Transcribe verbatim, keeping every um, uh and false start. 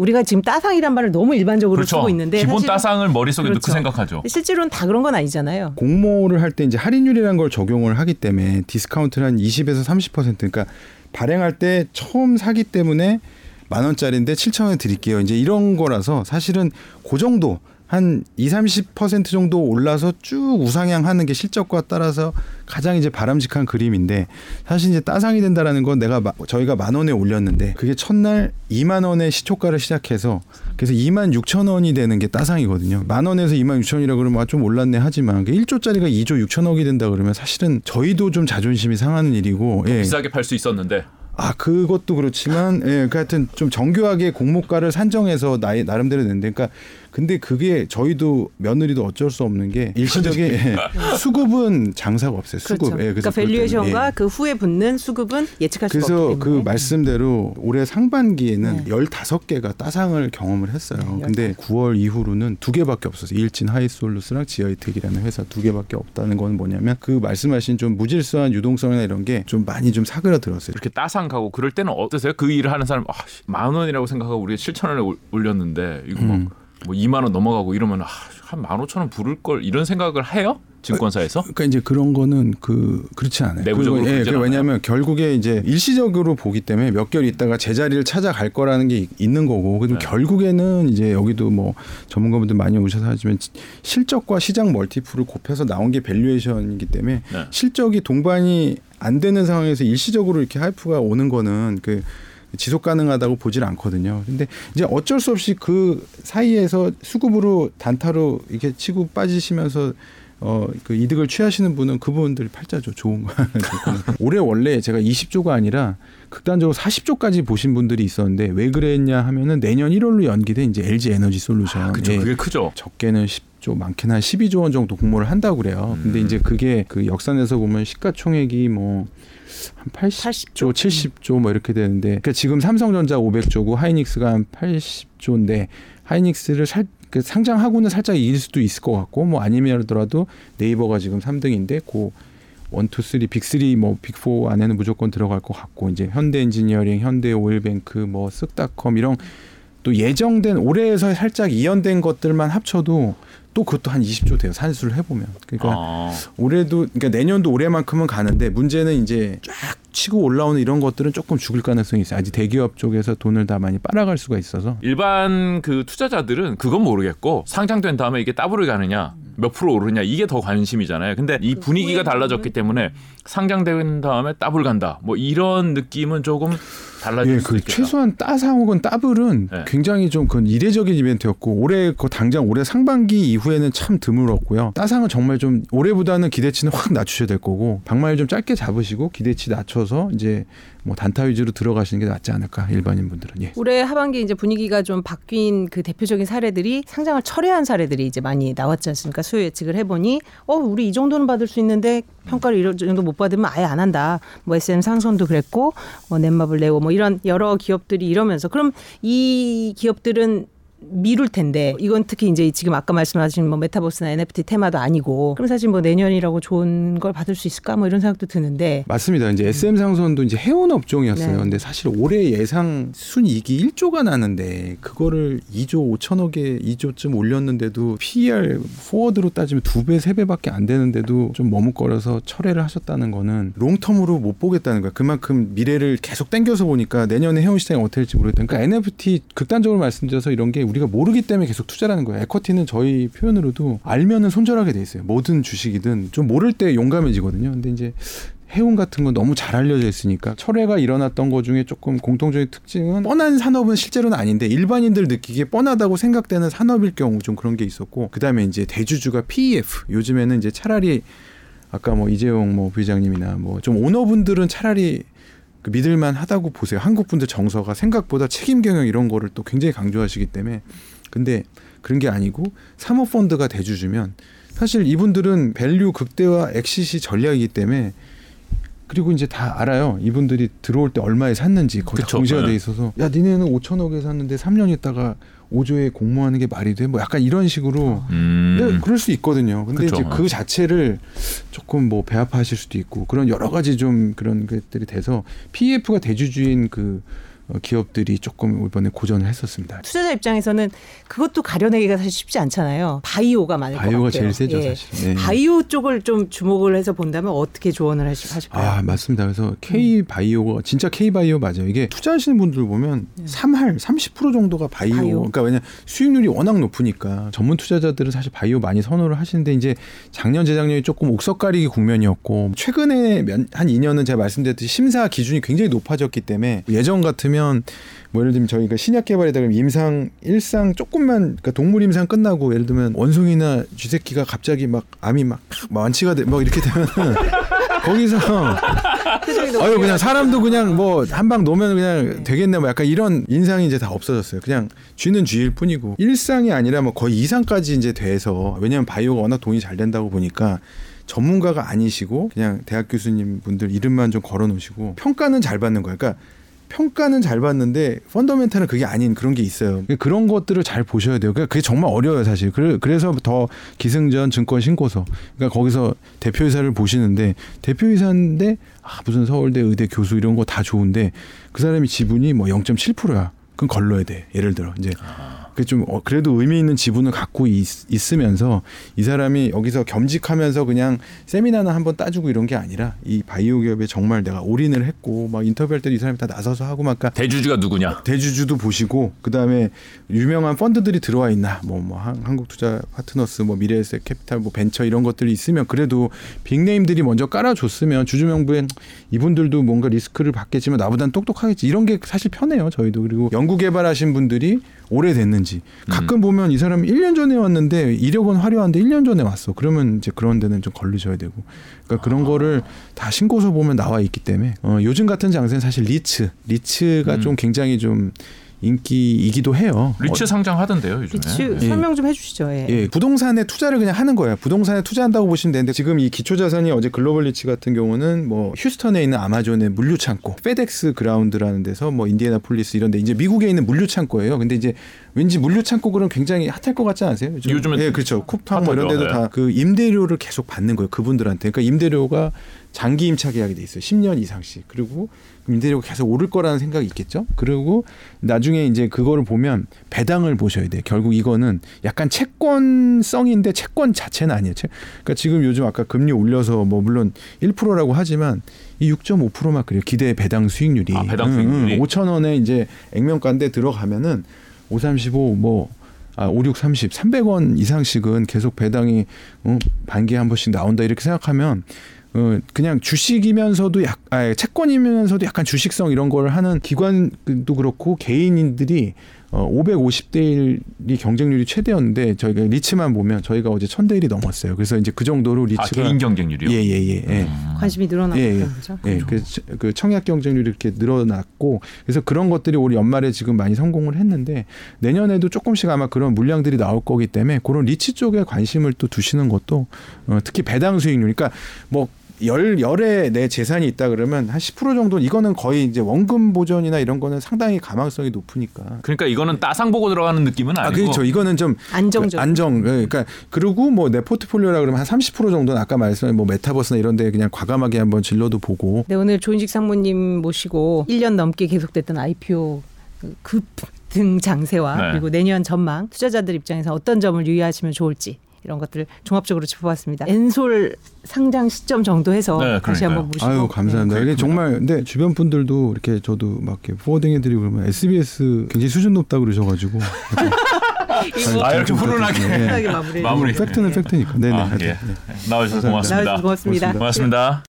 우리가 지금 따상이란 말을 너무 일반적으로 그렇죠. 쓰고 있는데 기본 따상을 머릿속에 그렇죠. 넣고 생각하죠. 실제로는 다 그런 건 아니잖아요. 공모를 할 때 이제 할인율이라는 걸 적용을 하기 때문에 디스카운트는 한 이십에서 삼십 퍼센트 그러니까 발행할 때 처음 사기 때문에 만 원짜리인데 칠천 원에 드릴게요. 이제 이런 거라서 사실은 그 정도 한 이십, 삼십 퍼센트 정도 올라서 쭉 우상향하는 게 실적과 따라서 가장 이제 바람직한 그림인데 사실 이제 따상이 된다라는 건 내가 마, 저희가 만 원에 올렸는데 그게 첫날 이만 원의 시초가를 시작해서 그래서 이만 육천 원이 되는 게 따상이거든요. 만 원에서 이만 육천 원이라 그러면 아, 좀 올랐네 하지만 일 조짜리가 이 조 육천억이 된다 그러면 사실은 저희도 좀 자존심이 상하는 일이고 예. 비싸게 팔 수 있었는데. 아 그것도 그렇지만 예, 그 하여튼 좀 정교하게 공모가를 산정해서 나이, 나름대로 냈는데 그러니까 근데 그게 저희도 며느리도 어쩔 수 없는 게 일시적인 예, 수급은 장사가 없어요. 수급. 그렇죠. 예, 그래서 그러니까 밸류에이션과 예. 그 후에 붙는 수급은 예측할 수가 없기 때문에. 그래서 그 말씀대로 올해 상반기에는 네. 열다섯 개가 따상을 경험을 했어요. 네, 근데 구월 이후로는 두 개밖에 없었어요. 일진 하이솔루스랑 지하이텍이라는 회사 두 개밖에 없다는 건 뭐냐면 그 말씀하신 좀 무질서한 유동성이나 이런 게 좀 많이 좀 사그라들었어요. 이렇게 따상 가고 그럴 때는 어떠세요? 그 일을 하는 사람 아, 만 원이라고 생각하고 우리가 칠천 원에 올렸는데 이거 막 음. 뭐 이만 원 넘어가고 이러면 아, 한 만 오천 원 부를 걸 이런 생각을 해요? 증권사에서? 그러니까 이제 그런 거는 그 그렇지 않아요. 내부적으로 예, 그게 왜냐하면 결국에 이제 일시적으로 보기 때문에 몇 개월 있다가 제자리를 찾아갈 거라는 게 있는 거고. 그럼 네. 결국에는 이제 여기도 뭐 전문가분들 많이 오셔서 하지만 실적과 시장 멀티플을 곱해서 나온 게 밸류에이션이기 때문에 네. 실적이 동반이 안 되는 상황에서 일시적으로 이렇게 하이프가 오는 거는 그. 지속 가능하다고 보질 않거든요. 근데 이제 어쩔 수 없이 그 사이에서 수급으로 단타로 이렇게 치고 빠지시면서 어, 그 이득을 취하시는 분은 그분들이 팔자죠. 좋은 거. 올해 원래 제가 이십 조가 아니라 극단적으로 사십 조까지 보신 분들이 있었는데 왜 그랬냐 하면은 내년 일월로 연기된 이제 엘지 에너지 솔루션. 아, 그렇죠. 그게 크죠. 적게는 십 조, 많게는 한 십이 조 원 정도 공모를 한다고 그래요. 음. 근데 이제 그게 그 역산에서 보면 시가총액이 뭐 한 팔십 조, 팔십 조, 칠십 조 뭐 이렇게 되는데 그러니까 지금 삼성전자 오백 조고 하이닉스가 한 팔십 조인데 하이닉스를 살 그 상장하고는 살짝 이길 수도 있을 것 같고 뭐 아니면더라도 네이버가 지금 삼 등인데 고 일, 이, 삼, 빅 쓰리 뭐 빅 사 안에는 무조건 들어갈 것 같고 이제 현대엔지니어링, 현대오일뱅크 뭐 쓱닷컴 이런 또 예정된 올해에서 살짝 이연된 것들만 합쳐도 또 그것도 한 이십 조 돼요. 산수를 해보면. 그러니까 아. 올해도 그러니까 내년도 올해만큼은 가는데 문제는 이제 쫙 치고 올라오는 이런 것들은 조금 죽을 가능성이 있어요. 아직 대기업 쪽에서 돈을 다 많이 빨아갈 수가 있어서. 일반 그 투자자들은 그건 모르겠고 상장된 다음에 이게 따블을 가느냐 몇 프로 오르냐 이게 더 관심이잖아요. 근데 이 분위기가 달라졌기 때문에 상장된 다음에 따블 간다 뭐 이런 느낌은 조금 달라질 예, 수 그 있겠다. 최소한 따상 혹은 따블은 네. 굉장히 좀 그건 이례적인 이벤트였고 올해 그 당장 올해 상반기 이후에는 참 드물었고요. 따상은 정말 좀 올해보다는 기대치는 확 낮추셔야 될 거고 방망이를 좀 짧게 잡으시고 기대치 낮춰서 이제 뭐 단타 위주로 들어가시는 게 낫지 않을까 일반인 분들은. 예. 올해 하반기 이제 분위기가 좀 바뀐 그 대표적인 사례들이 상장을 철회한 사례들이 이제 많이 나왔지 않습니까? 수요 예측을 해보니 어 우리 이 정도는 받을 수 있는데 평가를 이 정도 못 받으면 아예 안 한다. 뭐 에스엠 상선도 그랬고 뭐 넷마블 네오 뭐 이런 여러 기업들이 이러면서 그럼 이 기업들은 미룰 텐데 이건 특히 이제 지금 아까 말씀하신 뭐 메타버스나 엔에프티 테마도 아니고 그럼 사실 뭐 내년이라고 좋은 걸 받을 수 있을까 뭐 이런 생각도 드는데 맞습니다. 이제 에스엠 상선도 이제 해운 업종이었어요. 네. 근데 사실 올해 예상 순이익이 일 조가 나는데 그거를 이 조 오천억에 이 조쯤 올렸는데도 피이알 포워드로 따지면 두 배, 세 배밖에 안 되는데도 좀 머뭇거려서 철회를 하셨다는 거는 롱텀으로 못 보겠다는 거야. 그만큼 미래를 계속 당겨서 보니까 내년에 해운 시장이 어떻게 될지 모르겠다. 그러니까 엔에프티 극단적으로 말씀드려서 이런 게 우리가 모르기 때문에 계속 투자라는 거예요. 에쿼티는 저희 표현으로도 알면은 손절하게 돼 있어요. 모든 주식이든 좀 모를 때 용감해지거든요. 근데 이제 해운 같은 건 너무 잘 알려져 있으니까 철회가 일어났던 것 중에 조금 공통적인 특징은 뻔한 산업은 실제로는 아닌데 일반인들 느끼기에 뻔하다고 생각되는 산업일 경우 좀 그런 게 있었고 그다음에 이제 대주주가 피이에프 요즘에는 이제 차라리 아까 뭐 이재용 뭐 부회장님이나 뭐 좀 오너분들은 차라리 그 믿을만 하다고 보세요. 한국 분들 정서가 생각보다 책임 경영 이런 거를 또 굉장히 강조하시기 때문에 근데 그런 게 아니고 사모펀드가 대주주면 사실 이분들은 밸류 극대화 엑시시 전략이기 때문에 그리고 이제 다 알아요. 이분들이 들어올 때 얼마에 샀는지 거의 그쵸, 공시가 네. 돼 있어서 야 니네는 오천억에 샀는데 삼 년 있다가 오 조에 공모하는 게 말이 돼? 뭐 약간 이런 식으로 음. 네, 그럴 수 있거든요. 근데 그쵸. 이제 그 자체를 조금 뭐 배합하실 수도 있고 그런 여러 가지 좀 그런 것들이 돼서 피이에프가 대주주인 그 기업들이 조금 이번에 고전을 했었습니다. 투자자 입장에서는 그것도 가려내기가 사실 쉽지 않잖아요. 바이오가 많을 것 같아요. 바이오가 제일 세죠, 예. 사실. 예. 바이오 쪽을 좀 주목을 해서 본다면 어떻게 조언을 하실까요? 아, 맞습니다. 그래서 K바이오가 음. 진짜 K바이오 맞아요. 이게 투자하시는 분들 보면 예. 삼 할, 삼십 퍼센트 정도가 바이오. 바이오. 그러니까 왜냐 수익률이 워낙 높으니까 전문 투자자들은 사실 바이오 많이 선호를 하시는데 이제 작년, 재작년이 조금 옥석 가리기 국면이었고 최근에 한 이 년은 제가 말씀드렸듯이 심사 기준이 굉장히 높아졌기 때문에 예전 같으면 뭐 예를 들면 저희가 신약 개발에다가 임상 일상 조금만 그러니까 동물 임상 끝나고 예를 들면 원숭이나 쥐새끼가 갑자기 막 암이 막 완치가 돼 막 이렇게 되면 거기서 아유 그냥 사람도 그냥 뭐 한 방 놓으면 그냥 되겠네 뭐 약간 이런 인상이 이제 다 없어졌어요. 그냥 쥐는 쥐일 뿐이고 일상이 아니라 뭐 거의 이상까지 이제 돼서 왜냐하면 바이오가 워낙 돈이 잘 된다고 보니까. 전문가가 아니시고 그냥 대학 교수님 분들 이름만 좀 걸어놓으시고 평가는 잘 받는 거예요. 그러니까 평가는 잘 받는데 펀더멘탈은 그게 아닌 그런 게 있어요. 그런 것들을 잘 보셔야 돼요. 그러니까 그게 정말 어려워요, 사실. 그래서 더 기승전 증권 신고서. 그러니까 거기서 대표이사를 보시는데 대표이사인데 아, 무슨 서울대 의대 교수 이런 거 다 좋은데 그 사람이 지분이 뭐 영 점 칠 퍼센트야. 그건 걸러야 돼. 예를 들어 이제. 아. 좀 그래도 의미 있는 지분을 갖고 있, 있으면서 이 사람이 여기서 겸직하면서 그냥 세미나나 한번 따주고 이런 게 아니라 이 바이오 기업에 정말 내가 올인을 했고 막 인터뷰할 때도 이 사람이 다 나서서 하고 막 대주주가 누구냐 대주주도 보시고 그 다음에 유명한 펀드들이 들어와 있나 뭐, 뭐 한, 한국투자 파트너스 뭐 미래에셋 캐피탈 뭐 벤처 이런 것들이 있으면 그래도 빅네임들이 먼저 깔아줬으면 주주명부엔 이분들도 뭔가 리스크를 받겠지만 나보단 똑똑하겠지 이런 게 사실 편해요 저희도 그리고 연구개발하신 분들이 오래됐는지 가끔 음. 보면 이 사람이 일 년 전에 왔는데 이력은 화려한데 일 년 전에 왔어. 그러면 이제 그런 데는 좀 걸리셔야 되고. 그러니까 그런 아. 거를 다 신고서 보면 나와 있기 때문에 어, 요즘 같은 장세는 사실 리츠, 리츠가 음. 좀 굉장히 좀 인기이기도 해요. 리츠 상장하던데요, 요즘에. 리츠 예. 설명 좀 해주시죠. 예. 예, 부동산에 투자를 그냥 하는 거예요. 부동산에 투자한다고 보시면 되는데 지금 이 기초자산이 어제 글로벌 리츠 같은 경우는 뭐 휴스턴에 있는 아마존의 물류 창고, 페덱스 그라운드라는 데서 뭐 인디애나폴리스 이런데 이제 미국에 있는 물류 창고예요. 근데 이제 왠지 물류 창고 그런 굉장히 핫할 것 같지 않으세요? 요즘? 요즘에 예, 그렇죠. 쿠팡 뭐 이런 데도 네. 다 그 임대료를 계속 받는 거예요. 그분들한테. 그러니까 임대료가 장기 임차 계약이 돼 있어요. 십 년 이상씩. 그리고 임대료가 계속 오를 거라는 생각이 있겠죠. 그리고 나중에 이제 그거를 보면 배당을 보셔야 돼요. 결국 이거는 약간 채권성인데 채권 자체는 아니에요. 그러니까 지금 요즘 아까 금리 올려서 뭐 물론 일 퍼센트라고 하지만 이 육 점 오 퍼센트만 그래요. 기대 배당 수익률이. 아, 배당 수익률이. 응, 응. 오천 원에 이제 액면가인데 들어가면은 오 삼십오 뭐 아, 오 육 삼십 삼백 원 이상씩은 계속 배당이 어, 반기에 한 번씩 나온다 이렇게 생각하면 어 그냥 주식이면서도 약 아, 채권이면서도 약간 주식성 이런 걸 하는 기관도 그렇고 개인인들이 어, 오백오십 대 일이 경쟁률이 최대였는데 저희가 리츠만 보면 저희가 어제 천 대 일이 넘었어요. 그래서 이제 그 정도로 리츠가 아, 개인 경쟁률이요? 예예예. 예, 예, 예. 음. 관심이 늘어나는 예, 거죠. 예, 그래서 그 청약 경쟁률이 이렇게 늘어났고 그래서 그런 것들이 올 연말에 지금 많이 성공을 했는데 내년에도 조금씩 아마 그런 물량들이 나올 거기 때문에 그런 리츠 쪽에 관심을 또 두시는 것도 어, 특히 배당 수익률. 그러니까 뭐 열, 열에 내 재산이 있다 그러면 한 십 퍼센트 정도는 이거는 거의 이제 원금 보전이나 이런 거는 상당히 가망성이 높으니까. 그러니까 이거는 따상 보고 들어가는 느낌은 아니고. 아, 그렇죠. 이거는 좀 안정적. 안정. 그러니까 그리고 뭐 내 포트폴리오라 그러면 한 삼십 퍼센트 정도는 아까 말씀하신 뭐 메타버스나 이런 데 그냥 과감하게 한번 질러도 보고. 네, 오늘 조인식 상무님 모시고 일 년 넘게 계속됐던 아이피오 급 등 장세와 네. 그리고 내년 전망 투자자들 입장에서 어떤 점을 유의하시면 좋을지. 이런 것들을 종합적으로 짚어봤습니다. 엔솔 상장 시점 정도 해서 네, 다시 한번 모시고. 아유 감사합니다. 네, 이게 정말 근데 주변 분들도 이렇게 저도 막 이렇게 포워딩해드리고 그러면 에스비에스 굉장히 수준 높다 그러셔가지고. 이거 아, 이렇게 훈훈하게 네. 마무리. 팩트는 팩트니까. 네네. 아, 예. 네. 나와주셔서 고맙습니다. 고맙습니다. 고맙습니다. 고맙습니다.